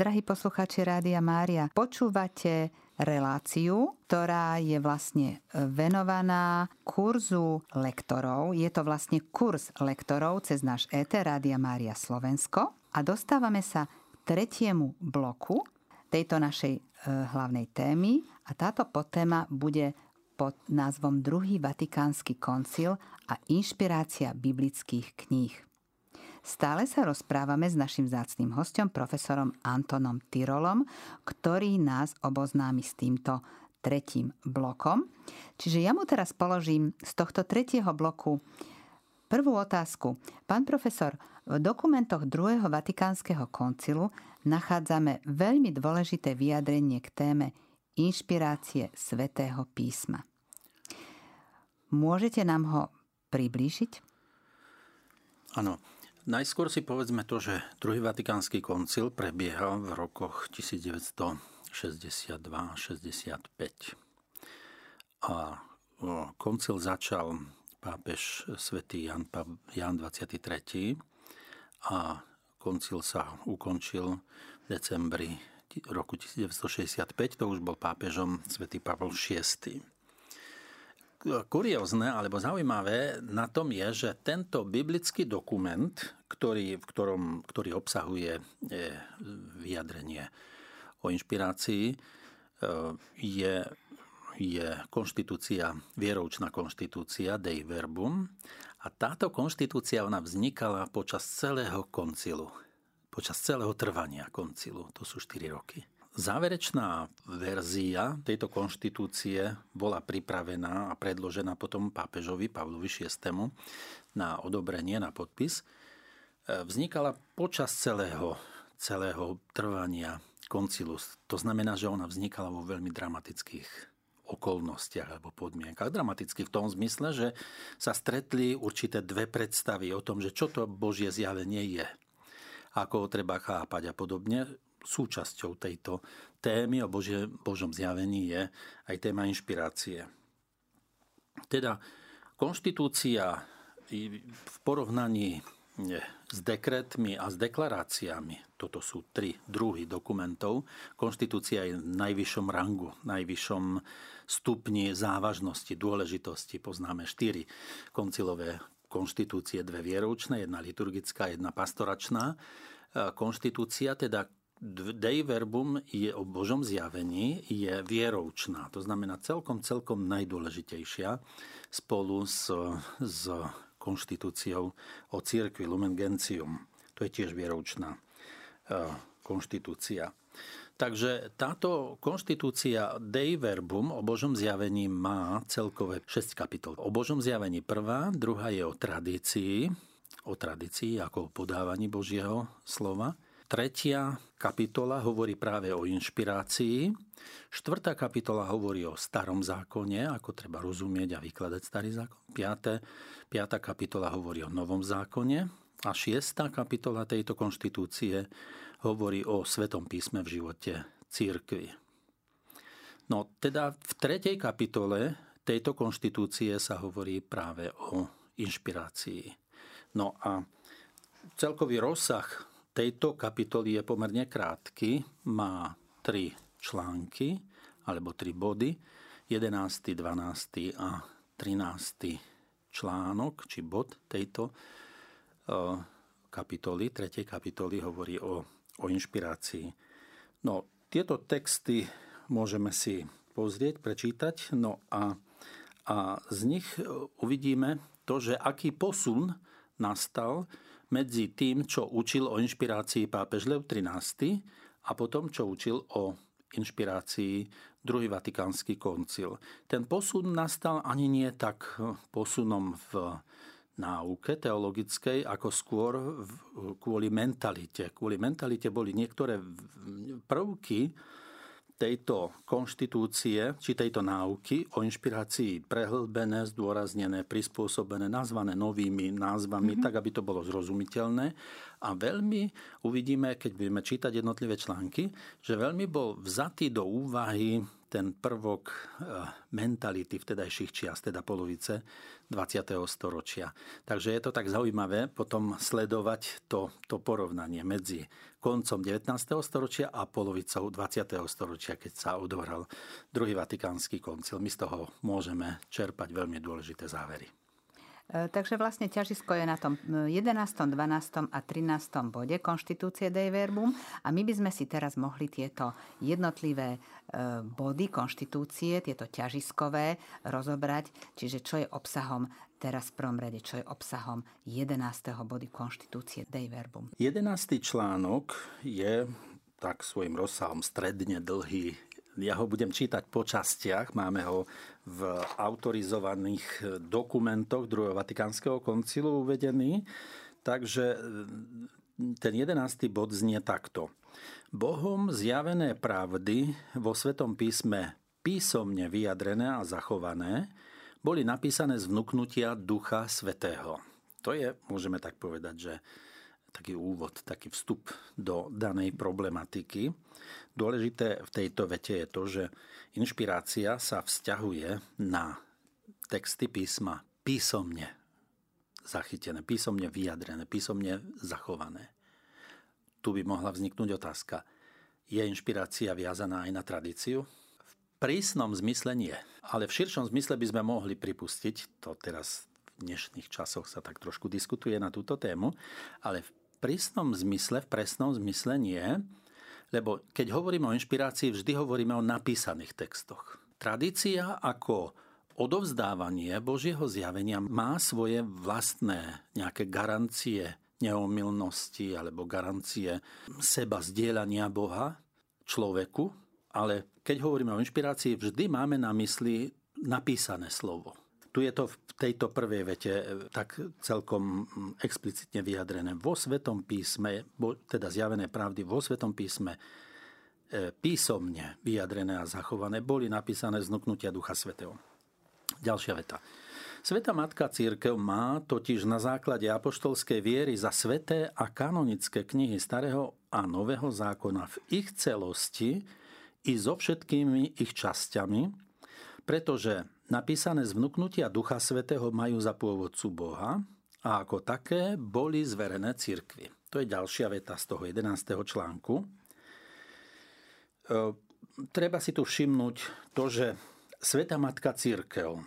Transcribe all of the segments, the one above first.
Drahí poslucháči Rádia Mária, počúvate reláciu, ktorá je vlastne venovaná kurzu lektorov. Je to vlastne kurz lektorov cez náš ETR Rádia Mária Slovensko. A dostávame sa k tretiemu bloku tejto našej hlavnej témy. A táto podtéma bude pod názvom Druhý Vatikánsky koncil a inšpirácia biblických kníh. Stále sa rozprávame s našim vzácnym hosťom, profesorom Antonom Tyrolom, ktorý nás oboznámi s týmto tretím blokom. Čiže ja mu teraz položím z tohto tretieho bloku prvú otázku. Pán profesor, v dokumentoch Druhého Vatikánskeho koncilu nachádzame veľmi dôležité vyjadrenie k téme inšpirácie Svätého písma. Môžete nám ho priblížiť? Áno. Najskôr si povedzme to, že Druhý Vatikánsky koncil prebiehal v rokoch 1962-65. A koncil začal pápež svätý Jan 23. A koncil sa ukončil v decembri roku 1965. To už bol pápežom svätý Pavel VI. Kuriózne alebo zaujímavé na tom je, že tento biblický dokument, ktorý obsahuje vyjadrenie o inšpirácii, je konštitúcia, vieroučná konštitúcia Dei Verbum. A táto konštitúcia ona vznikala počas celého koncilu, počas celého trvania koncilu. To sú 4 roky. Záverečná verzia tejto konštitúcie bola pripravená a predložená potom pápežovi Pavlovi VI na odobrenie, na podpis. Vznikala počas celého trvania koncilu. To znamená, že ona vznikala vo veľmi dramatických okolnostiach alebo podmienkach. Dramaticky v tom zmysle, že sa stretli určité dve predstavy o tom, že čo to Božie zjavenie je, ako ho treba chápať a podobne. Súčasťou tejto témy o Božom zjavení je aj téma inšpirácie. Teda konštitúcia v porovnaní s dekretmi a s deklaráciami, toto sú 3 druhy dokumentov, konštitúcia je v najvyššom rangu, najvyššom stupni závažnosti, dôležitosti. Poznáme 4 koncilové konštitúcie, 2 vieroučné, 1 liturgická, 1 pastoračná. Konštitúcia, teda Dei Verbum, je o Božom zjavení, je vieroučná. To znamená celkom najdôležitejšia spolu s konštitúciou o cirkvi, Lumen Gentium. To je tiež vieroučná konštitúcia. Takže táto konštitúcia Dei Verbum o Božom zjavení má celkové 6 kapitol. O Božom zjavení prvá, druhá je o tradícii ako o podávaní Božieho slova. Tretia kapitola hovorí práve o inšpirácii. Štvrtá kapitola hovorí o starom zákone, ako treba rozumieť a vykladať starý zákon. Piatá kapitola hovorí o novom zákone. A šiestá kapitola tejto konštitúcie hovorí o Svätom písme v živote cirkvi. No teda v 3. kapitole tejto konštitúcie sa hovorí práve o inšpirácii. No a celkový rozsah tejto kapitoly je pomerne krátky, má 3 články alebo 3 body, 11., 12. a 13. článok či bod tejto kapitoly, 3. kapitoly hovorí o inšpirácii. No, tieto texty môžeme si pozrieť, prečítať, no a z nich uvidíme to, že aký posun nastal medzi tým, čo učil o inšpirácii pápež Lev 13. a potom, čo učil o inšpirácii Druhý Vatikánsky koncil. Ten posun nastal ani nie tak posunom v náuke teologickej, ako skôr kvôli mentalite. Kvôli mentalite boli niektoré prvky tejto konštitúcie, či tejto náuky o inšpirácii prehlbené, zdôraznené, prispôsobené, nazvané novými názvami, tak, aby to bolo zrozumiteľné. a veľmi uvidíme, keď budeme čítať jednotlivé články, že veľmi bol vzatý do úvahy ten prvok mentality vtedajších čias, teda polovice 20. storočia. Takže je to tak zaujímavé potom sledovať to porovnanie medzi koncom 19. storočia a polovicou 20. storočia, keď sa odohral Druhý Vatikánsky koncil. My z toho môžeme čerpať veľmi dôležité závery. Takže vlastne ťažisko je na tom 11., 12. a 13. bode konštitúcie Dei Verbum a my by sme si teraz mohli tieto jednotlivé body konštitúcie, tieto ťažiskové rozobrať, čiže čo je obsahom teraz v prvom rade, čo je obsahom 11. bodu konštitúcie Dei Verbum. 11. článok je tak svojim rozsahom stredne dlhý. Ja ho budem čítať po častiach, máme ho v autorizovaných dokumentoch Druhého Vatikánskeho koncilu uvedený. Takže ten 11. bod znie takto. Bohom zjavené pravdy vo Svetom písme písomne vyjadrené a zachované boli napísané z vnuknutia Ducha Svätého. To je, môžeme tak povedať, že taký úvod, taký vstup do danej problematiky. Dôležité v tejto vete je to, že inšpirácia sa vzťahuje na texty písma písomne zachytené, písomne vyjadrené, písomne zachované. Tu by mohla vzniknúť otázka. Je inšpirácia viazaná aj na tradíciu? V prísnom zmysle nie. Ale v širšom zmysle by sme mohli pripustiť, to teraz v dnešných časoch sa tak trošku diskutuje na túto tému, ale v prísnom zmysle, v presnom zmysle nie, lebo keď hovoríme o inšpirácii, vždy hovoríme o napísaných textoch. Tradícia ako odovzdávanie Božieho zjavenia má svoje vlastné nejaké garancie neomylnosti alebo garancie seba zdieľania Boha človeku, ale keď hovoríme o inšpirácii, vždy máme na mysli napísané slovo. Tu je to v tejto prvej vete tak celkom explicitne vyjadrené. Vo Svetom písme, teda zjavené pravdy vo Svetom písme, písomne vyjadrené a zachované, boli napísané z vnuknutia Ducha Svätého. Ďalšia veta. Svätá Matka Cirkev má totiž na základe apoštolskej viery za sveté a kanonické knihy Starého a Nového zákona v ich celosti i so všetkými ich časťami, pretože napísané z vnuknutia Ducha Svätého majú za pôvodcu Boha a ako také boli zverené cirkvi. To je ďalšia veta z toho 11. článku. Treba si tu všimnúť to, že Svätá Matka Cirkev,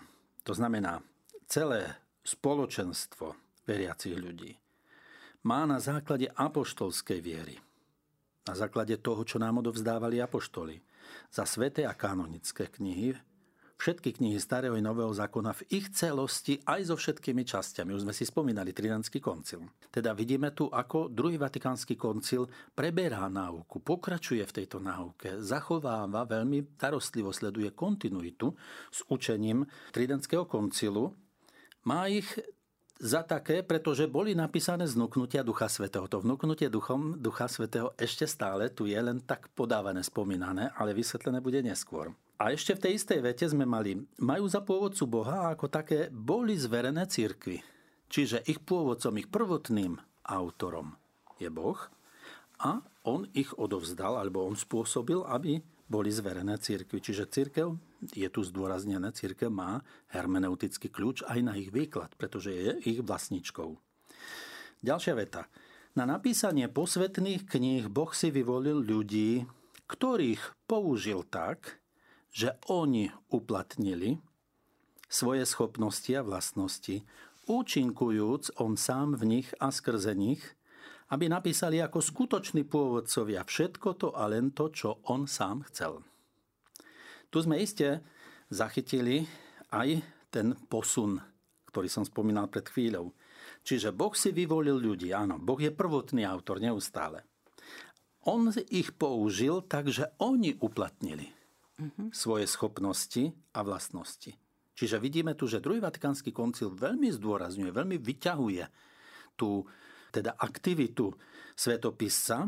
to znamená celé spoločenstvo veriacich ľudí, má na základe apoštolskej viery, na základe toho, čo nám odovzdávali apoštoli, za sväté a kanonické knihy, všetky knihy Starého i Nového zákona v ich celosti aj so všetkými časťami. Už sme si spomínali Tridentský koncil. Teda vidíme tu, ako Druhý Vatikánsky koncil preberá náuku, pokračuje v tejto náuke, zachováva, veľmi starostlivo sleduje kontinuitu s učením Tridentského koncilu. Má ich za také, pretože boli napísané z vnuknutia Ducha Svätého. To vnuknutie Ducha Svätého ešte stále tu je len tak podávané, spomínané, ale vysvetlené bude neskôr. A ešte v tej istej vete sme mali, majú za pôvodcu Boha a ako také boli zverené cirkvi. Čiže ich pôvodcom, ich prvotným autorom je Boh a on ich odovzdal, alebo on spôsobil, aby boli zverené cirkvi. Čiže cirkev, je tu zdôraznené, cirkev má hermeneutický kľúč aj na ich výklad, pretože je ich vlastničkou. Ďalšia veta. Na napísanie posvetných kníh Boh si vyvolil ľudí, ktorých použil tak, že oni uplatnili svoje schopnosti a vlastnosti, účinkujúc on sám v nich a skrze nich, aby napísali ako skutoční pôvodcovia všetko to a len to, čo on sám chcel. Tu sme iste zachytili aj ten posun, ktorý som spomínal pred chvíľou. Čiže Boh si vyvolil ľudí, áno, Boh je prvotný autor neustále. On ich použil, takže oni uplatnili svoje schopnosti a vlastnosti. Čiže vidíme tu, že Druhý Vatikánsky koncil veľmi zdôrazňuje, veľmi vyťahuje tú teda aktivitu svetopisca,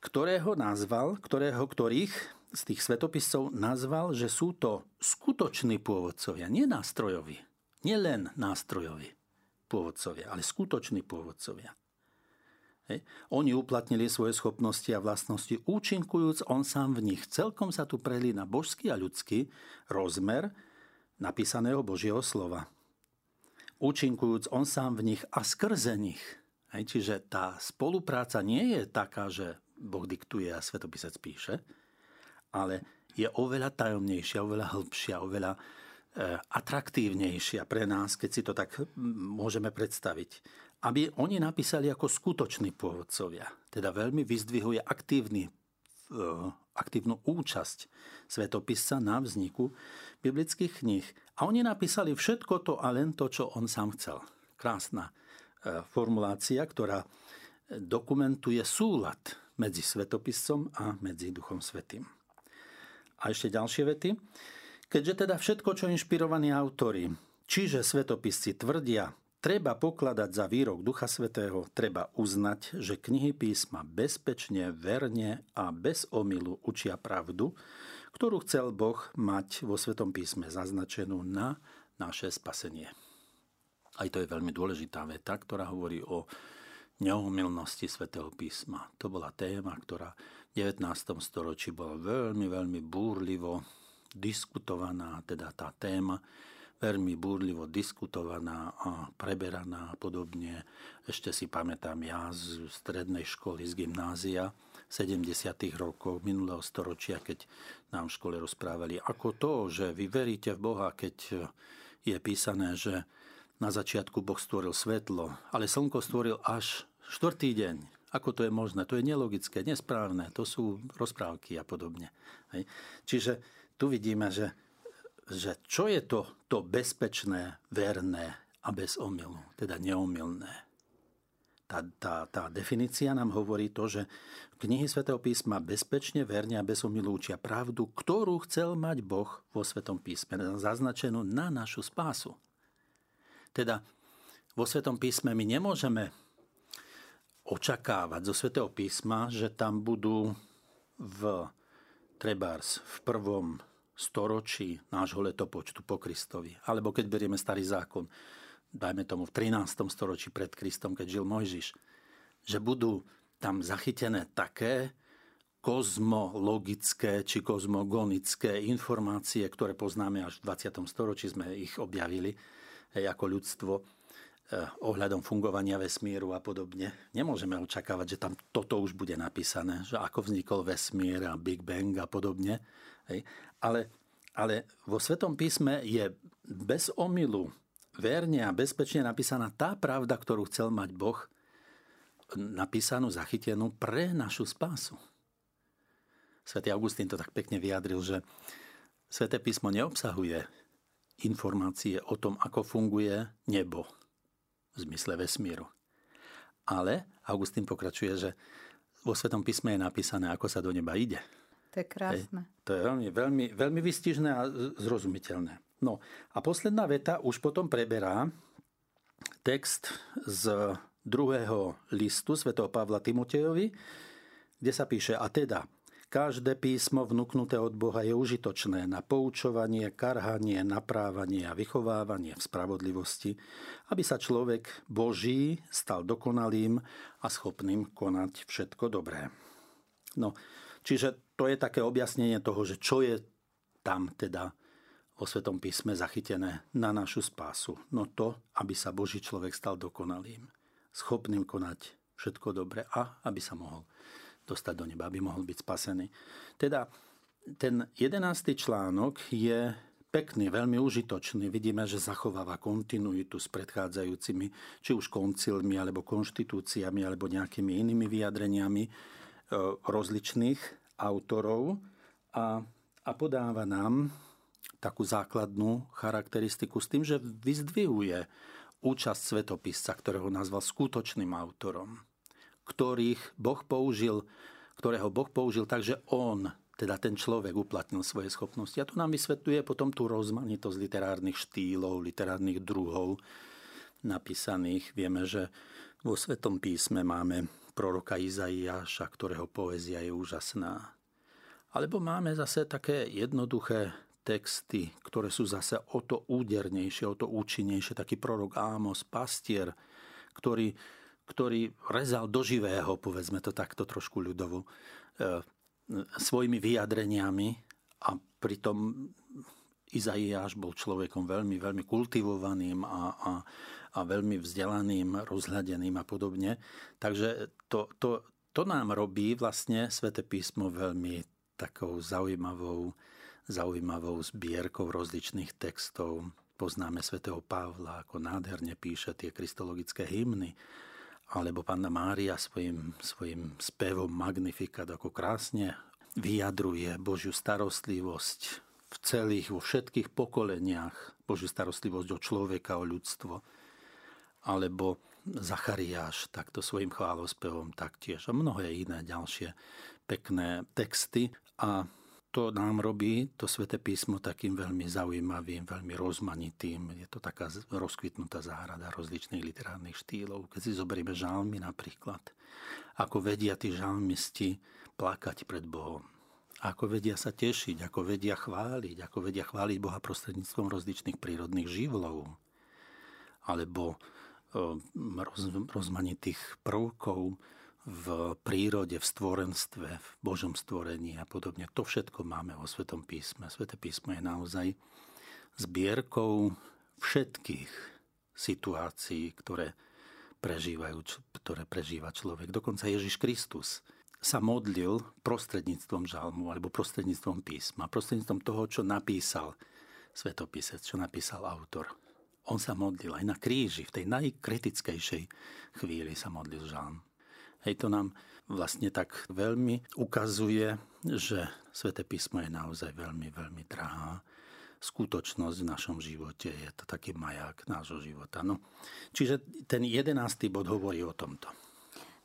ktorých z tých svetopiscov nazval, že sú to skutoční pôvodcovia, nie nástrojoví, nielen nástrojoví pôvodcovia, ale skutoční pôvodcovia. Oni uplatnili svoje schopnosti a vlastnosti účinkujúc on sám v nich. Celkom sa tu prelína božský a ľudský rozmer napísaného Božieho slova. Účinkujúc on sám v nich a skrze nich. Čiže tá spolupráca nie je taká, že Boh diktuje a svetopisec píše, ale je oveľa tajomnejšia, oveľa hĺbšia, oveľa atraktívnejšia pre nás, keď si to tak môžeme predstaviť. Aby oni napísali ako skutoční pôvodcovia. Teda veľmi vyzdvihuje aktívnu účasť svetopisca na vzniku biblických kníh. A oni napísali všetko to a len to, čo on sám chcel. Krásna formulácia, ktorá dokumentuje súlad medzi svetopiscom a medzi Duchom Svätým. A ešte ďalšie vety. Keďže teda všetko, čo inšpirovaní autori, čiže svetopisci tvrdia, treba pokladať za výrok Ducha Svätého, treba uznať, že knihy písma bezpečne, verne a bez omylu učia pravdu, ktorú chcel Boh mať vo Svätom písme zaznačenú na naše spasenie. Aj to je veľmi dôležitá veta, ktorá hovorí o neomylnosti Svätého písma. To bola téma, ktorá v 19. storočí bola veľmi, veľmi búrlivo diskutovaná, teda tá téma, veľmi búrlivo diskutovaná a preberaná a podobne. Ešte si pamätám ja z strednej školy, z gymnázia, 70. rokov minulého storočia, keď nám v škole rozprávali, ako to, že vy veríte v Boha, keď je písané, že na začiatku Boh stvoril svetlo, ale slnko stvoril až štvrtý deň. Ako to je možné? To je nelogické, nesprávne, to sú rozprávky a podobne. Hej. Čiže tu vidíme, že čo je to bezpečné, verné a bez omylu, teda neomylné. Tá definícia nám hovorí to, že knihy Svätého písma bezpečne, verne a bez omylu učia pravdu, ktorú chcel mať Boh vo Svätom písme, zaznačenú na našu spásu. Teda vo Svätom písme my nemôžeme očakávať zo Svätého písma, že tam budú trebárs v 1. storočí nášho letopočtu po Kristovi. Alebo keď berieme starý zákon, dajme tomu v 13. storočí pred Kristom, keď žil Mojžiš, že budú tam zachytené také kozmologické či kozmogonické informácie, ktoré poznáme až v 20. storočí, sme ich objavili ako ľudstvo ohľadom fungovania vesmíru a podobne. Nemôžeme očakávať, že tam toto už bude napísané, že ako vznikol vesmír a Big Bang a podobne. Hej. Ale vo Svätom písme je bez omylu, verne a bezpečne napísaná tá pravda, ktorú chcel mať Boh, napísanú, zachytenú pre našu spásu. Svätý Augustín to tak pekne vyjadril, že Sväté písmo neobsahuje informácie o tom, ako funguje nebo v zmysle vesmíru. Ale Augustín pokračuje, že vo Svätom písme je napísané, ako sa do neba ide. To je krásne. To je veľmi, veľmi, veľmi výstižné a zrozumiteľné. No a posledná veta už potom preberá text z 2. listu svätého Pavla Timotejovi, kde sa píše, a teda každé písmo vnuknuté od Boha je užitočné na poučovanie, karhanie, naprávanie a vychovávanie v spravodlivosti, aby sa človek Boží stal dokonalým a schopným konať všetko dobré. No, čiže to je také objasnenie toho, že čo je tam teda vo Svätom písme zachytené na našu spásu. No to, aby sa Boží človek stal dokonalým, schopným konať všetko dobre a aby sa mohol dostať do neba, aby mohol byť spasený. Teda ten 11. článok je pekný, veľmi užitočný. Vidíme, že zachováva kontinuitu s predchádzajúcimi, či už koncilmi, alebo konštitúciami, alebo nejakými inými vyjadreniami rozličných autorov a podáva nám takú základnú charakteristiku s tým, že vyzdvihuje účasť svetopisca, ktorého nazval skutočným autorom, ktorého Boh použil, takže on, teda ten človek, uplatnil svoje schopnosti. A to nám vysvetľuje potom tú rozmanitosť literárnych štýlov, literárnych druhov napísaných. Vieme, že vo Svätom písme máme proroka Izaiáša, ktorého poézia je úžasná. Alebo máme zase také jednoduché texty, ktoré sú zase o to údernejšie, o to účinnejšie. Taký prorok Ámos, pastier, ktorý ktorý rezal do živého, povedzme to takto trošku ľudovo, svojimi vyjadreniami, a pritom Izaiáš bol človekom veľmi, veľmi kultivovaným a veľmi vzdelaným, rozhľadeným a podobne. Takže to nám robí vlastne Sväté písmo veľmi takou zaujímavou zbierkou rozličných textov. Poznáme svätého Pavla, ako nádherne píše tie kristologické hymny, alebo Panna Mária svojim spevom Magnificat ako krásne vyjadruje Božiu starostlivosť vo všetkých pokoleniach, Božiu starostlivosť o človeka, o ľudstvo. Alebo Zachariáš takto svojim chválospevom taktiež, a mnohé iné ďalšie pekné texty. A to nám robí to Sväté písmo takým veľmi zaujímavým, veľmi rozmanitým. Je to taká rozkvitnutá záhrada rozličných literárnych štýlov. Keď si zoberieme žalmy napríklad, ako vedia tí žalmisti plakať pred Bohom, ako vedia sa tešiť, ako vedia chváliť Boha prostredníctvom rozličných prírodných živlov, alebo rozmanitých prvkov v prírode, v stvorenstve, v Božom stvorení a podobne. To všetko máme vo Svätom písme. Sväté písmo je naozaj zbierkou všetkých situácií, ktoré prežíva človek. Dokonca Ježiš Kristus sa modlil prostredníctvom žalmu alebo prostredníctvom písma, prostredníctvom toho, čo napísal svetopisec, čo napísal autor. On sa modlil aj na kríži, v tej najkritickejšej chvíli sa modlil žalm. Hej, to nám vlastne tak veľmi ukazuje, že Sväté písmo je naozaj veľmi, veľmi drahá skutočnosť v našom živote. Je to taký maják nášho života. No. Čiže ten 11. bod hovorí o tomto.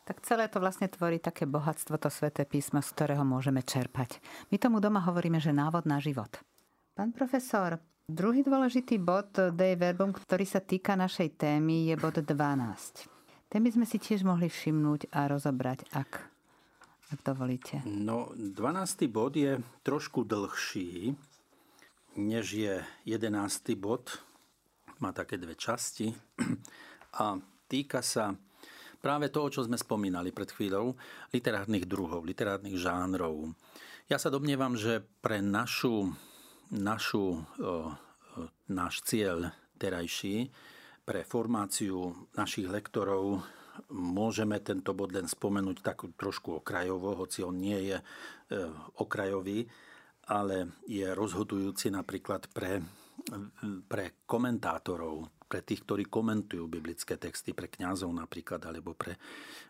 Tak celé to vlastne tvorí také bohatstvo, to Sväté písmo, z ktorého môžeme čerpať. My tomu doma hovoríme, že návod na život. Pán profesor, druhý dôležitý bod Dei Verbum, ktorý sa týka našej témy, je bod 12. Ten by sme si tiež mohli všimnúť a rozobrať, ak dovolíte. No, 12. bod je trošku dlhší, než je 11. bod. Má také dve časti a týka sa práve toho, čo sme spomínali pred chvíľou, literárnych druhov, literárnych žánrov. Ja sa domnievam, že pre náš cieľ terajší, pre formáciu našich lektorov, môžeme tento bod len spomenúť tak trošku okrajovo, hoci on nie je okrajový, ale je rozhodujúci napríklad pre komentátorov, pre tých, ktorí komentujú biblické texty, pre kňazov napríklad, alebo pre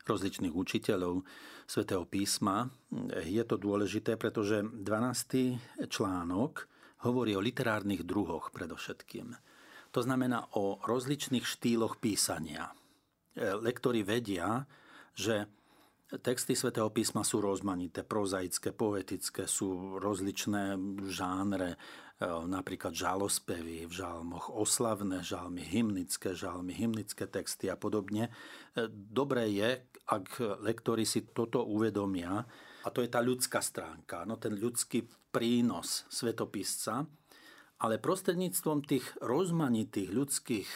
rozličných učiteľov Svätého písma. Je to dôležité, pretože 12. článok hovorí o literárnych druhoch predovšetkým. To znamená o rozličných štýloch písania. Lektori vedia, že texty Svätého písma sú rozmanité, prozaické, poetické, sú rozličné žánre, napríklad žalospevy v žalmoch, oslavné žalmy, hymnické texty a podobne. Dobré je, ak lektori si toto uvedomia, a to je tá ľudská stránka, no ten ľudský prínos svetopisca, ale prostredníctvom tých rozmanitých ľudských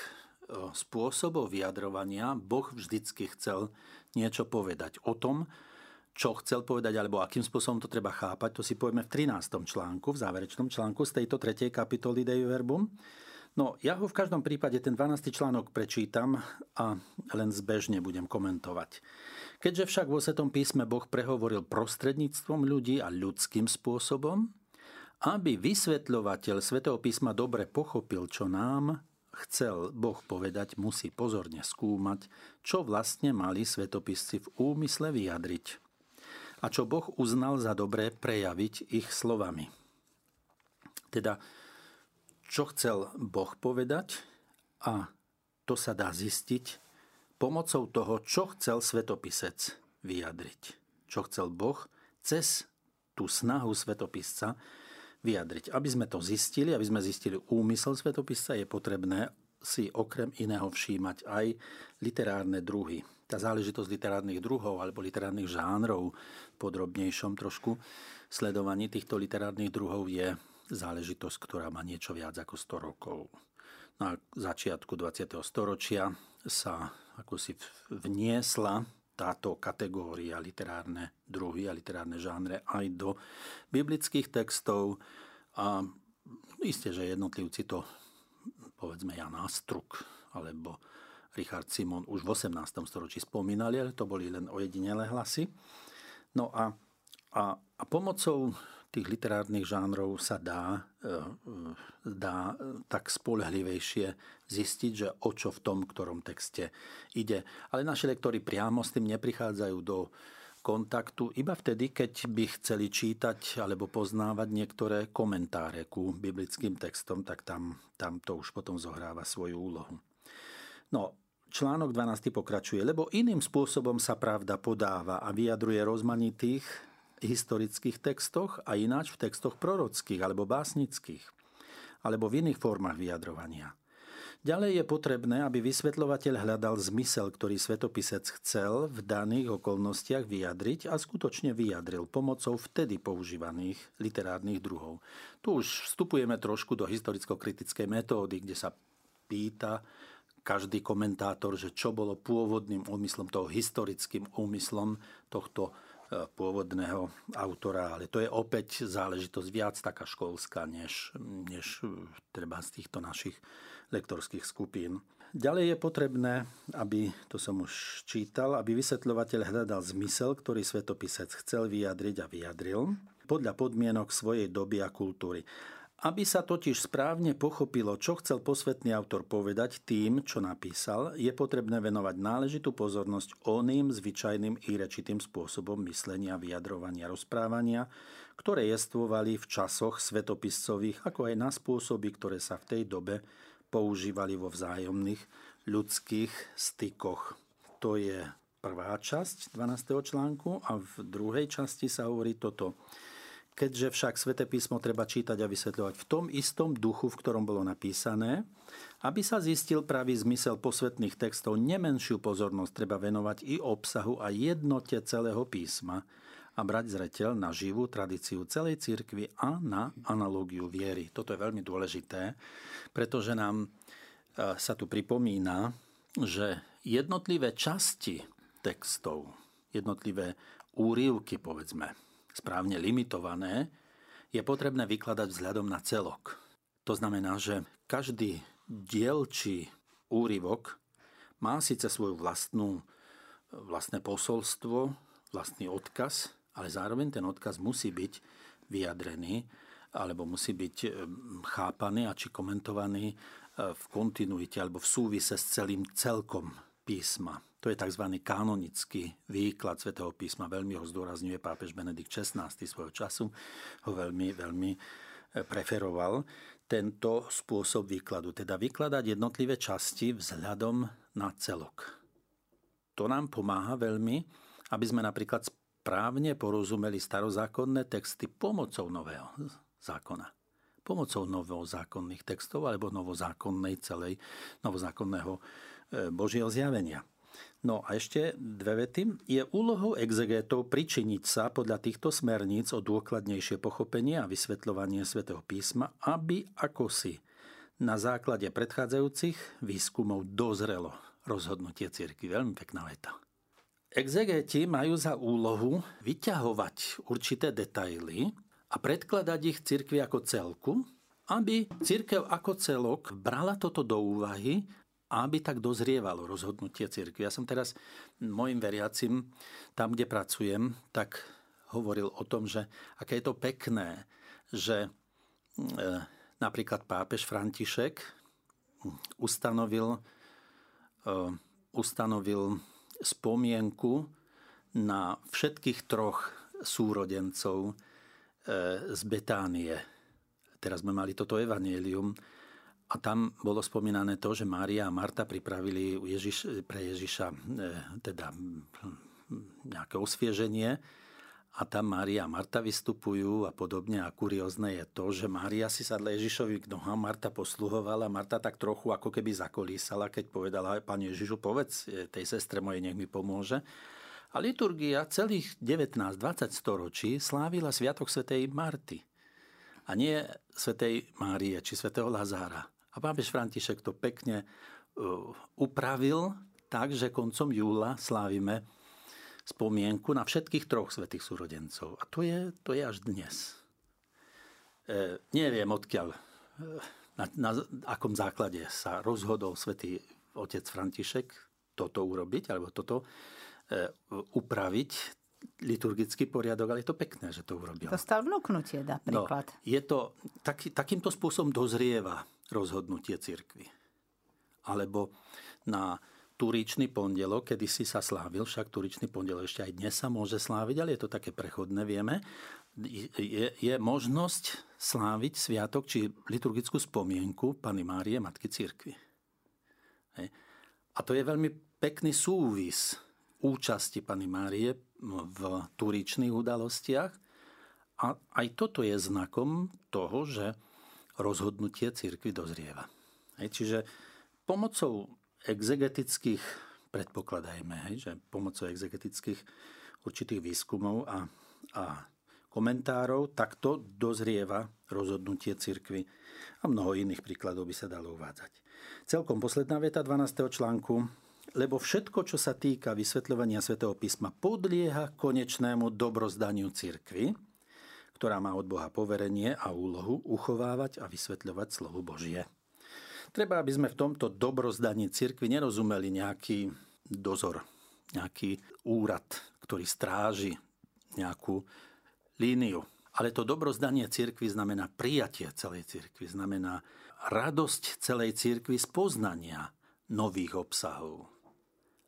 spôsobov vyjadrovania Boh vždycky chcel niečo povedať o tom, čo chcel povedať, alebo akým spôsobom to treba chápať. To si povieme v 13. článku, v záverečnom článku z tejto 3. kapitoly Dei Verbum. No, ja ho v každom prípade, ten 12. článok, prečítam a len zbežne budem komentovať. Keďže však vo Svätom písme Boh prehovoril prostredníctvom ľudí a ľudským spôsobom, aby vysvetľovateľ Svätého písma dobre pochopil, čo nám chcel Boh povedať, musí pozorne skúmať, čo vlastne mali svetopisci v úmysle vyjadriť a čo Boh uznal za dobré prejaviť ich slovami. Teda, čo chcel Boh povedať, a to sa dá zistiť pomocou toho, čo chcel svetopisec vyjadriť. Čo chcel Boh cez tú snahu svetopisca vyjadriť. Aby sme to zistili, aby sme zistili úmysel svetopisca, je potrebné si okrem iného všímať aj literárne druhy. Tá záležitosť literárnych druhov alebo literárnych žánrov v podrobnejšom trošku sledovaní týchto literárnych druhov je záležitosť, ktorá má niečo viac ako 100 rokov. Na začiatku 20. storočia sa ako si vniesla táto kategória literárne druhy a literárne žánre aj do biblických textov. A isté, že jednotlivci to, povedzme Jan Astruk alebo Richard Simon už v 18. storočí spomínali, ale to boli len ojedinelé hlasy. No a pomocou tých literárnych žánrov sa dá tak spoľahlivejšie zistiť, že o čo v tom, ktorom texte ide. Ale naši lektori priamo s tým neprichádzajú do kontaktu iba vtedy, keď by chceli čítať alebo poznávať niektoré komentáre ku biblickým textom, tak tam to už potom zohráva svoju úlohu. No, článok 12 pokračuje, lebo iným spôsobom sa pravda podáva a vyjadruje rozmanitých historických textoch a ináč v textoch prorockých alebo básnických alebo v iných formách vyjadrovania. Ďalej je potrebné, aby vysvetľovateľ hľadal zmysel, ktorý svetopisec chcel v daných okolnostiach vyjadriť a skutočne vyjadril pomocou vtedy používaných literárnych druhov. Tu už vstupujeme trošku do historicko-kritickej metódy, kde sa pýta každý komentátor, že čo bolo pôvodným úmyslom, toho historickým úmyslom tohto pôvodného autora, ale to je opäť záležitosť viac taká školská, než treba z týchto našich lektorských skupín. Ďalej je potrebné, aby, to som už čítal, aby vysvetľovateľ hľadal zmysel, ktorý svetopisec chcel vyjadriť a vyjadril, podľa podmienok svojej doby a kultúry. Aby sa totiž správne pochopilo, čo chcel posvetný autor povedať tým, čo napísal, je potrebné venovať náležitú pozornosť oným zvyčajným i rečitým spôsobom myslenia, vyjadrovania, rozprávania, ktoré jestvovali v časoch svetopiscových, ako aj na spôsoby, ktoré sa v tej dobe používali vo vzájomných ľudských stykoch. To je prvá časť 12. článku a v druhej časti sa hovorí toto. Keďže však Sväté písmo treba čítať a vysvetľovať v tom istom duchu, v ktorom bolo napísané, aby sa zistil pravý zmysel posvetných textov, nemenšiu pozornosť treba venovať i obsahu a jednote celého písma a brať zreteľ na živú tradíciu celej cirkvi a na analógiu viery. Toto je veľmi dôležité, pretože nám sa tu pripomína, že jednotlivé časti textov, jednotlivé úryvky, povedzme, správne limitované, je potrebné vykladať vzhľadom na celok. To znamená, že každý dielčí úryvok má síce svoju vlastné posolstvo, vlastný odkaz, ale zároveň ten odkaz musí byť vyjadrený alebo musí byť chápaný a či komentovaný v kontinuite alebo v súvise s celým celkom písma. To je tzv. Kanonický výklad svätého písma. Veľmi ho zdôrazňuje pápež Benedikt 16. svojho času. Ho veľmi, veľmi preferoval tento spôsob výkladu. Teda vykladať jednotlivé časti vzhľadom na celok. To nám pomáha veľmi, aby sme napríklad správne porozumeli starozákonné texty pomocou nového zákona. Pomocou novozákonných textov alebo novozákonného Božieho zjavenia. No a ešte dve vety. Je úlohou exegetov pričiniť sa podľa týchto smerníc o dôkladnejšie pochopenie a vysvetľovanie svätého písma, aby akosi na základe predchádzajúcich výskumov dozrelo rozhodnutie cirkvi. Veľmi pekná veta. Exegeti majú za úlohu vyťahovať určité detaily a predkladať ich cirkvi ako celku, aby cirkev ako celok brala toto do úvahy, aby tak dozrievalo rozhodnutie cirkvi. Ja som teraz mojim veriacim, tam, kde pracujem, tak hovoril o tom, že aké je to pekné, že napríklad pápež František ustanovil spomienku na všetkých troch súrodencov z Betánie. Teraz sme mali toto evanjelium a tam bolo spomínané to, že Mária a Marta pripravili pre Ježiša teda nejaké osvieženie a tam Mária a Marta vystupujú a podobne. A kuriózne je to, že Mária si sadla Ježišovi k nohám, Marta posluhovala, Marta tak trochu ako keby zakolísala, keď povedala: Pane Ježišu, povedz tej sestre mojej, nech mi pomôže. A liturgia celých 19-20 storočí slávila sviatok svätej Marty a nie svätej Márie či svätého Lazára. A pápež František to pekne upravil tak, že koncom júla slávime spomienku na všetkých troch svätých súrodencov. A to je až dnes. Neviem, odkiaľ, na akom základe sa rozhodol svätý otec František toto urobiť, alebo toto upraviť liturgický poriadok, ale je to pekné, že to urobil. Dostal vnúknutie, napríklad. No, je to, takýmto spôsobom dozrieva rozhodnutie cirkvi. Alebo na Turičný pondelok, kedysi sa slávil, však Turičný pondelok ešte aj dnes sa môže sláviť, ale je to také prechodné, vieme. Je možnosť sláviť sviatok či liturgickú spomienku Panny Márie, Matky Cirkvi. A to je veľmi pekný súvis účasti Panny Márie v turičných udalostiach. A aj toto je znakom toho, že rozhodnutie cirkvi dozrieva. Čiže pomocou exegetických, predpokladajme, že pomocou exegetických určitých výskumov a komentárov, takto dozrieva rozhodnutie cirkvi a mnoho iných príkladov by sa dalo uvádzať. Celkom posledná veta 12. článku. Lebo všetko, čo sa týka vysvetľovania svätého písma, podlieha konečnému dobrozdaniu cirkvi, ktorá má od Boha poverenie a úlohu uchovávať a vysvetľovať slovo Božie. Treba, aby sme v tomto dobrozdaní cirkvi nerozumeli nejaký dozor, nejaký úrad, ktorý stráži nejakú líniu. Ale to dobrozdanie cirkvi znamená prijatie celej cirkvi, znamená radosť celej cirkvi z poznania nových obsahov.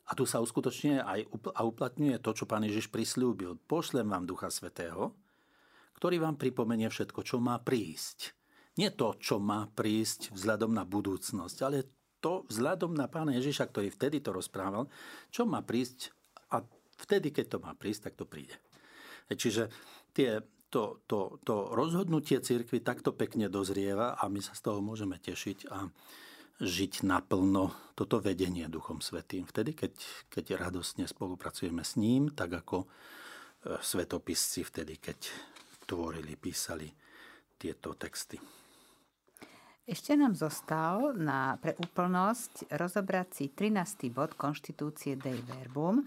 A tu sa uskutočne aj uplatňuje to, čo Pán Ježiš prisľúbil. Pošlem vám Ducha Svätého, ktorý vám pripomenie všetko, čo má prísť. Nie to, čo má prísť vzhľadom na budúcnosť, ale to vzhľadom na Pána Ježiša, ktorý vtedy to rozprával, čo má prísť a vtedy, keď to má prísť, tak to príde. Čiže to rozhodnutie cirkvi takto pekne dozrieva a my sa z toho môžeme tešiť a žiť naplno toto vedenie Duchom Svätým. Vtedy, keď radostne spolupracujeme s ním, tak ako svetopisci vtedy, keď tvorili, písali tieto texty. Ešte nám zostal pre úplnosť rozobrať si 13. bod konštitúcie Dei Verbum.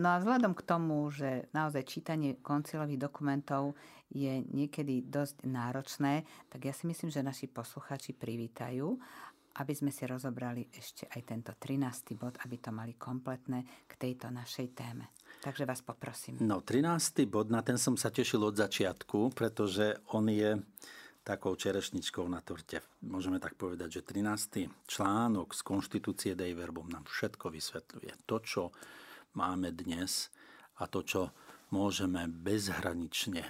No a vzhľadom k tomu, že naozaj čítanie koncilových dokumentov je niekedy dosť náročné, tak ja si myslím, že naši poslucháči privítajú, aby sme si rozobrali ešte aj tento 13. bod, aby to mali kompletné k tejto našej téme. Takže vás poprosím. No, 13. bod, na ten som sa tešil od začiatku, pretože on je takou čerešničkou na torte. Môžeme tak povedať, že 13. článok z konštitúcie Dei Verbum nám všetko vysvetľuje. To, čo máme dnes a to, čo môžeme bezhranične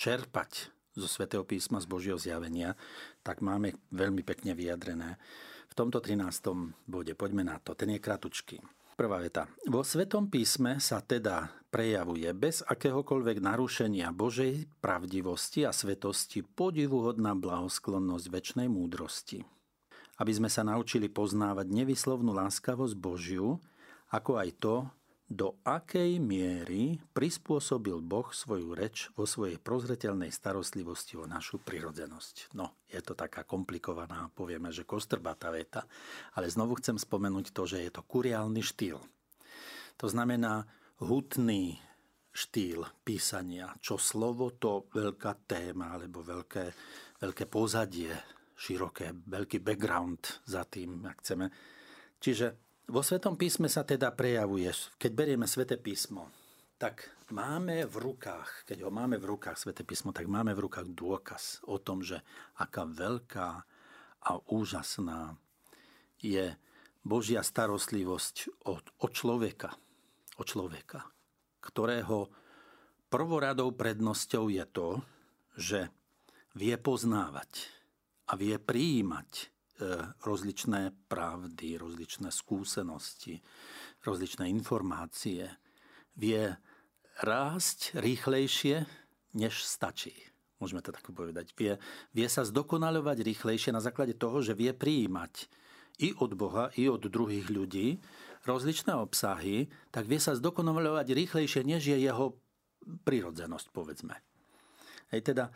čerpať zo Svätého písma, z Božieho zjavenia, tak máme veľmi pekne vyjadrené v tomto 13. bode. Poďme na to. Ten je kratučký. Prvá veta. Vo Svätom písme sa teda prejavuje bez akéhokoľvek narušenia Božej pravdivosti a svetosti podivuhodná blahosklonnosť večnej múdrosti. Aby sme sa naučili poznávať nevyslovnú láskavosť Božiu, ako aj to, do akej miery prispôsobil Boh svoju reč vo svojej prozreteľnej starostlivosti o našu prirodzenosť. No, je to taká komplikovaná, povieme, že kostrbatá veta, ale znovu chcem spomenúť to, že je to kuriálny štýl. To znamená hutný štýl písania, čo slovo, to veľká téma alebo veľké pozadie, široké, veľký background za tým, ak chceme. Čiže vo Svätom písme sa teda prejavuje, keď berieme Sväté písmo, tak máme v rukách, keď ho máme v rukách Sväté písmo, tak máme v rukách dôkaz o tom, že aká veľká a úžasná je Božia starostlivosť o človeka, ktorého prvoradou prednosťou je to, že vie poznávať a vie prijímať rozličné pravdy, rozličné skúsenosti, rozličné informácie. Vie rásť rýchlejšie, než stačí. Môžeme to tak povedať. Vie sa zdokonaľovať rýchlejšie na základe toho, že vie prijímať i od Boha, i od druhých ľudí rozličné obsahy, tak vie sa zdokonaľovať rýchlejšie, než je jeho prirodzenosť, povedzme. Teda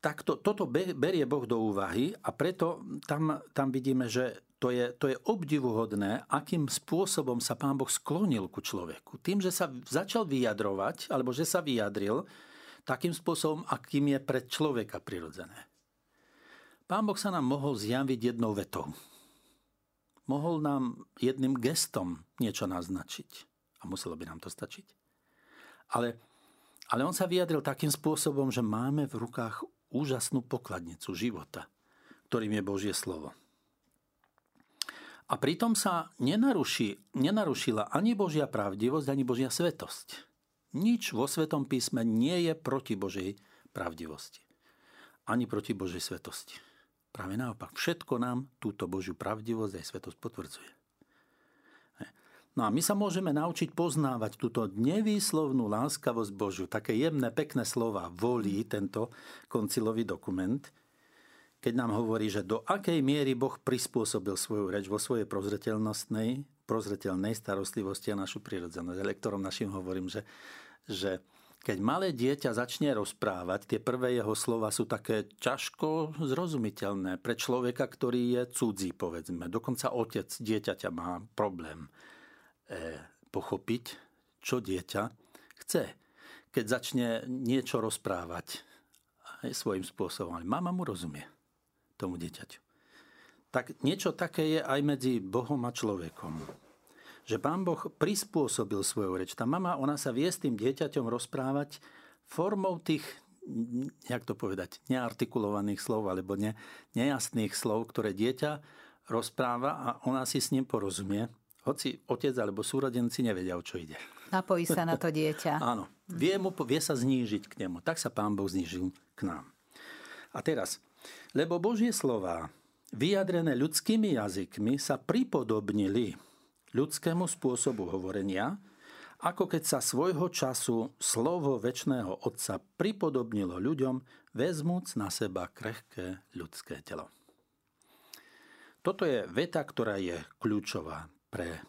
takto, toto berie Boh do úvahy a preto tam vidíme, že to je obdivuhodné, akým spôsobom sa Pán Boh sklonil ku človeku. Tým, že sa začal vyjadrovať, alebo že sa vyjadril takým spôsobom, akým je pre človeka prirodzené. Pán Boh sa nám mohol zjaviť jednou vetou. Mohol nám jedným gestom niečo naznačiť. A muselo by nám to stačiť. Ale on sa vyjadril takým spôsobom, že máme v rukách úžasnú pokladnicu života, ktorým je Božie slovo. A pritom sa nenarušila ani Božia pravdivosť, ani Božia svetosť. Nič vo Svetom písme nie je proti Božej pravdivosti. Ani proti Božej svetosti. Práve naopak, všetko nám túto Božiu pravdivosť aj svetosť potvrdzuje. No a my sa môžeme naučiť poznávať túto nevýslovnú láskavosť Božiu. Také jemné, pekné slova volí tento koncilový dokument, keď nám hovorí, že do akej miery Boh prispôsobil svoju reč vo svojej prozreteľnej starostlivosti a našu prirodzenosť. Lektorom našim hovorím, že keď malé dieťa začne rozprávať, tie prvé jeho slova sú také ťažko zrozumiteľné pre človeka, ktorý je cudzí, povedzme. Dokonca otec dieťaťa má problém pochopiť, čo dieťa chce, keď začne niečo rozprávať aj svojím spôsobom. Ale mama mu rozumie, tomu dieťaťu. Tak niečo také je aj medzi Bohom a človekom. Že Pán Boh prispôsobil svoju reč. Tá mama, ona sa vie s tým dieťaťom rozprávať formou tých, jak to povedať, neartikulovaných slov alebo nejasných slov, ktoré dieťa rozpráva a ona si s ním porozumie. Hoci otec alebo súrodenci nevedia, o čo ide. Napojí sa na to dieťa. Áno. Vie sa znížiť k nemu. Tak sa Pán Boh znížil k nám. A teraz, lebo Božie slová, vyjadrené ľudskými jazykmi, sa pripodobnili ľudskému spôsobu hovorenia, ako keď sa svojho času slovo večného Otca pripodobnilo ľuďom, vezmúc na seba krehké ľudské telo. Toto je veta, ktorá je kľúčová pre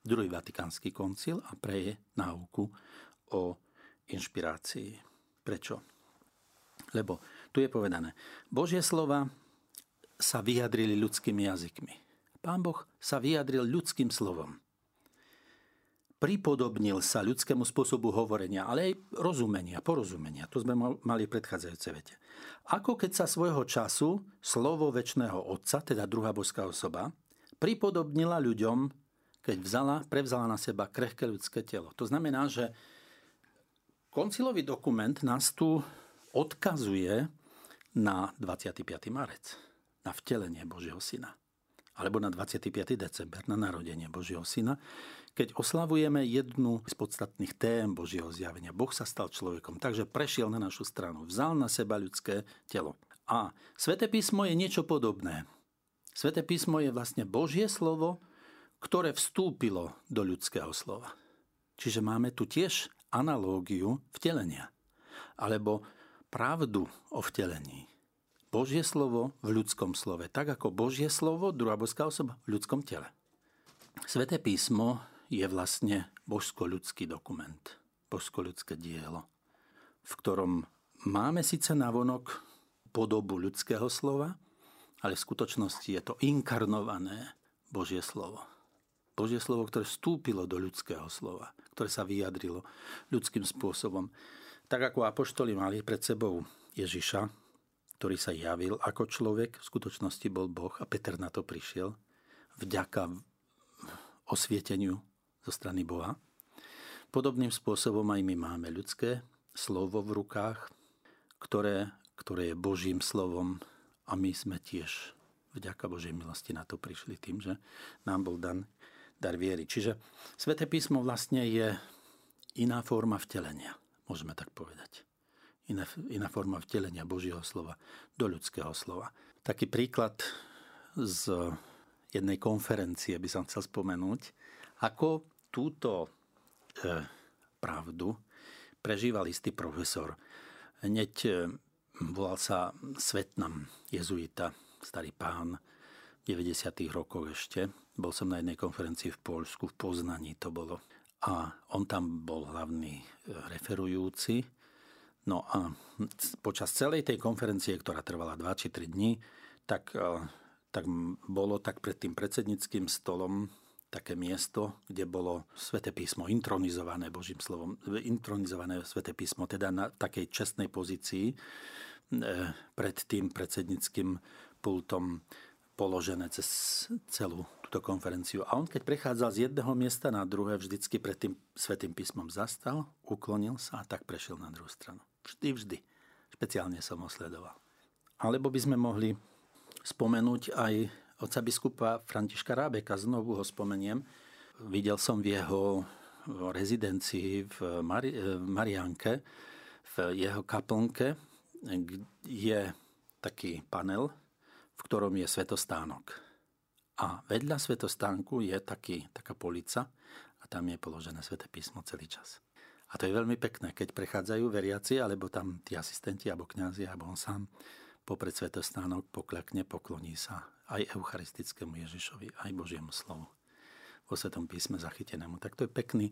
Druhý Vatikánsky koncil a pre náuku o inšpirácii. Prečo? Lebo tu je povedané, Božie slova sa vyjadrili ľudskými jazykmi. Pán Boh sa vyjadril ľudským slovom. Pripodobnil sa ľudskému spôsobu hovorenia, ale aj rozumenia, porozumenia. To sme mali predchádzajúce vete. Ako keď sa svojho času slovo večného Otca, teda druhá božská osoba, pripodobnila ľuďom, keď prevzala na seba krehké ľudské telo. To znamená, že koncilový dokument nás tu odkazuje na 25. marec, na vtelenie Božieho Syna. Alebo na 25. december, na narodenie Božieho Syna, keď oslavujeme jednu z podstatných tém Božieho zjavenia. Boh sa stal človekom, takže prešiel na našu stranu, vzal na seba ľudské telo. A Sväté písmo je niečo podobné. Sväté písmo je vlastne Božie slovo, ktoré vstúpilo do ľudského slova. Čiže máme tu tiež analógiu vtelenia. Alebo pravdu o vtelení. Božie slovo v ľudskom slove. Tak ako Božie slovo, druhá božská osoba, v ľudskom tele. Sväté písmo je vlastne božsko-ľudský dokument. Božsko-ľudské dielo. V ktorom máme síce navonok podobu ľudského slova, ale v skutočnosti je to inkarnované Božie slovo. Božie slovo, ktoré vstúpilo do ľudského slova, ktoré sa vyjadrilo ľudským spôsobom. Tak ako apoštoli mali pred sebou Ježiša, ktorý sa javil ako človek, v skutočnosti bol Boh a Peter na to prišiel vďaka osvieteniu zo strany Boha. Podobným spôsobom aj my máme ľudské slovo v rukách, ktoré je Božím slovom. A my sme tiež vďaka Božej milosti na to prišli tým, že nám bol dan dar viery. Čiže Sväté písmo vlastne je iná forma vtelenia, môžeme tak povedať. Iná forma vtelenia Božieho slova do ľudského slova. Taký príklad z jednej konferencie by som chcel spomenúť, ako túto pravdu prežíval istý profesor. Volal sa Svetnam, jezuita, starý pán, v 90. rokoch ešte. Bol som na jednej konferencii v Poľsku, v Poznaní to bolo. A on tam bol hlavný referujúci No a počas celej tej konferencie, ktorá trvala 2 či 3 dní, tak bolo tak pred tým predsedníckym stolom také miesto, kde bolo Sväté písmo intronizované Božím slovom, intronizované Sväté písmo, teda na takej čestnej pozícii pred tým predsedníckym pultom položené cez celú túto konferenciu. A on, keď prechádzal z jedného miesta na druhé, vždycky pred tým Svätým písmom zastal, uklonil sa a tak prešiel na druhú stranu. Vždy. Špeciálne som ho sledoval. Alebo by sme mohli spomenúť aj otca biskupa Františka Rábeka, znovu ho spomeniem. Videl som v jeho rezidencii v Mariánke, v jeho kaplnke, je taký panel, v ktorom je svetostánok. A vedľa svetostánku je taká polica a tam je položené Sväté písmo celý čas. A to je veľmi pekné, keď prechádzajú veriaci, alebo tam tí asistenti, alebo kňazi, alebo on sám, popred svetostánok pokľakne, pokloní sa aj eucharistickému Ježišovi, aj Božiemu slovu vo Svätom písme zachytenému. Tak to je pekný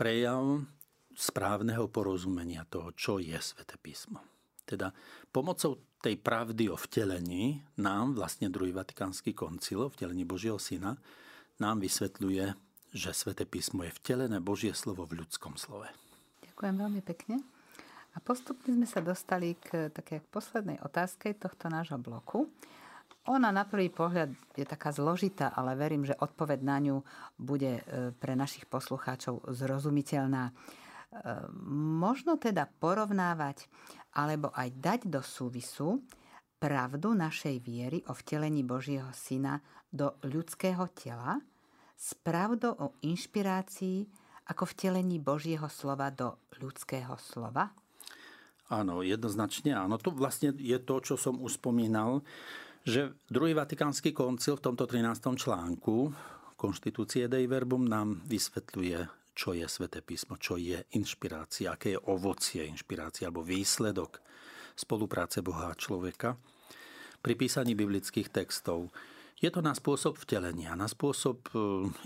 prejav správneho porozumenia toho, čo je Sväté písmo. Teda pomocou tej pravdy o vtelení nám vlastne Druhý Vatikánsky koncil o vtelení Božieho Syna nám vysvetľuje, že Sväté písmo je vtelené Božie slovo v ľudskom slove. Ďakujem veľmi pekne. A postupne sme sa dostali k takej poslednej otázke tohto nášho bloku. Ona na prvý pohľad je taká zložitá, ale verím, že odpoveď na ňu bude pre našich poslucháčov zrozumiteľná. Možno teda porovnávať alebo aj dať do súvisu pravdu našej viery o vtelení Božieho Syna do ľudského tela s pravdou o inšpirácii ako vtelení Božieho slova do ľudského slova? Áno, jednoznačne áno. To vlastne je to, čo som už spomínal, že Druhý Vatikánsky koncil v tomto 13. článku konštitúcie Dei Verbum nám vysvetľuje, čo je Sväté písmo, čo je inšpirácia, aké je ovocie inšpirácie alebo výsledok spolupráce Boha a človeka pri písaní biblických textov. Je to na spôsob vtelenia, na spôsob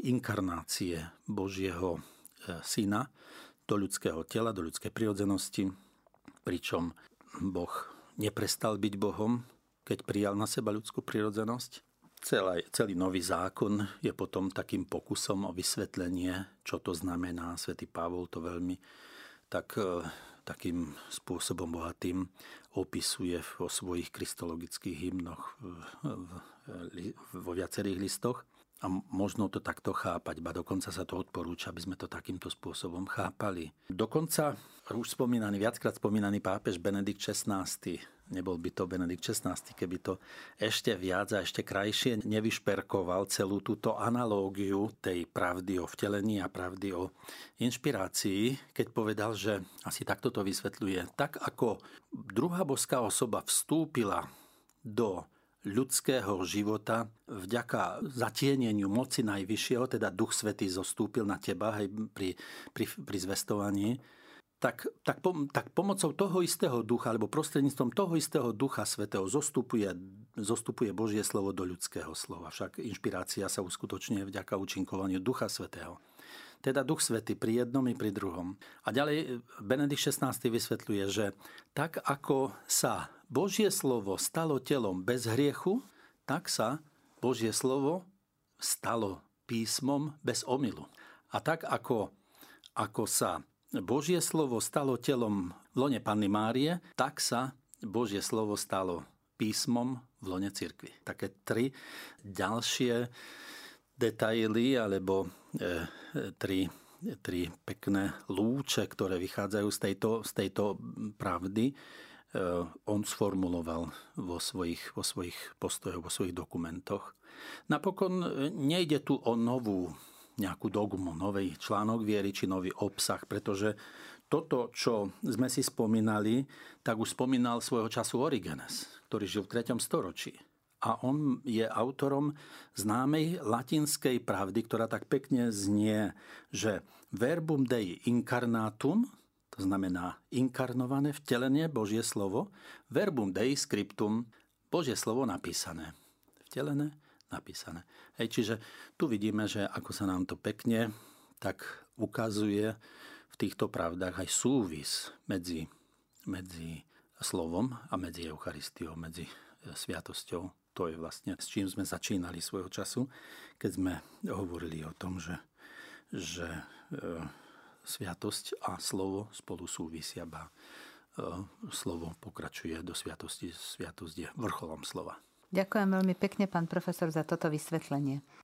inkarnácie Božieho Syna do ľudského tela, do ľudskej prirodzenosti, pričom Boh neprestal byť Bohom, keď prijal na seba ľudskú prirodzenosť. Celý nový zákon je potom takým pokusom o vysvetlenie, čo to znamená. Svätý Pavol to veľmi takým spôsobom bohatým opisuje vo svojich kristologických hymnoch vo viacerých listoch. A možno to takto chápať, ba dokonca sa to odporúča, aby sme to takýmto spôsobom chápali. Dokonca už viackrát spomínaný pápež Benedikt 16. Nebol by to Benedikt 16, keby to ešte viac a ešte krajšie nevyšperkoval celú túto analógiu tej pravdy o vtelení a pravdy o inšpirácii, keď povedal, že asi takto to vysvetľuje. Tak ako druhá boská osoba vstúpila do ľudského života vďaka zatieneniu moci najvyššieho, teda Duch Svätý zostúpil na teba aj pri zvestovaní, tak pomocou toho istého ducha, alebo prostredníctvom toho istého Ducha Svätého zostupuje Božie slovo do ľudského slova. Však inšpirácia sa uskutočňuje vďaka účinkovaniu Ducha Svätého. Teda Duch Svätý pri jednom i pri druhom. A ďalej Benedikt 16. vysvetľuje, že tak ako sa Božie slovo stalo telom bez hriechu, tak sa Božie slovo stalo písmom bez omylu. A tak ako sa Božie slovo stalo telom v lone Panny Márie, tak sa Božie slovo stalo písmom v lone cirkvi. Také 3 ďalšie detaily, alebo 3 pekné lúče, ktoré vychádzajú z tejto pravdy, on sformuloval vo svojich postojoch, vo svojich dokumentoch. Napokon nejde tu o novú nejakú dogmu, nový článok viery či nový obsah, pretože toto, čo sme si spomínali, tak už spomínal svojho času Origenes, ktorý žil v 3. storočí. A on je autorom známej latinskej pravdy, ktorá tak pekne znie, že verbum dei incarnatum, to znamená inkarnované, vtelenie, Božie slovo, verbum dei scriptum, Božie slovo napísané. Vtelené, napísané. Čiže tu vidíme, že ako sa nám to pekne tak ukazuje v týchto pravdách aj súvis medzi medzi slovom a medzi Eucharistiou, medzi sviatosťou. To je vlastne, s čím sme začínali svojho času, keď sme hovorili o tom, že sviatosť a slovo spolu súvisia, ba slovo pokračuje do sviatosti, sviatosť je vrcholom slova. Ďakujem veľmi pekne, pán profesor, za toto vysvetlenie.